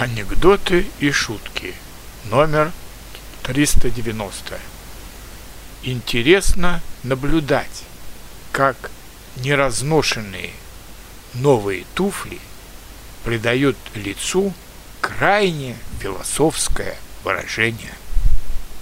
Анекдоты и шутки. Номер 390. Интересно наблюдать, как неразношенные новые туфли придают лицу крайне философское выражение.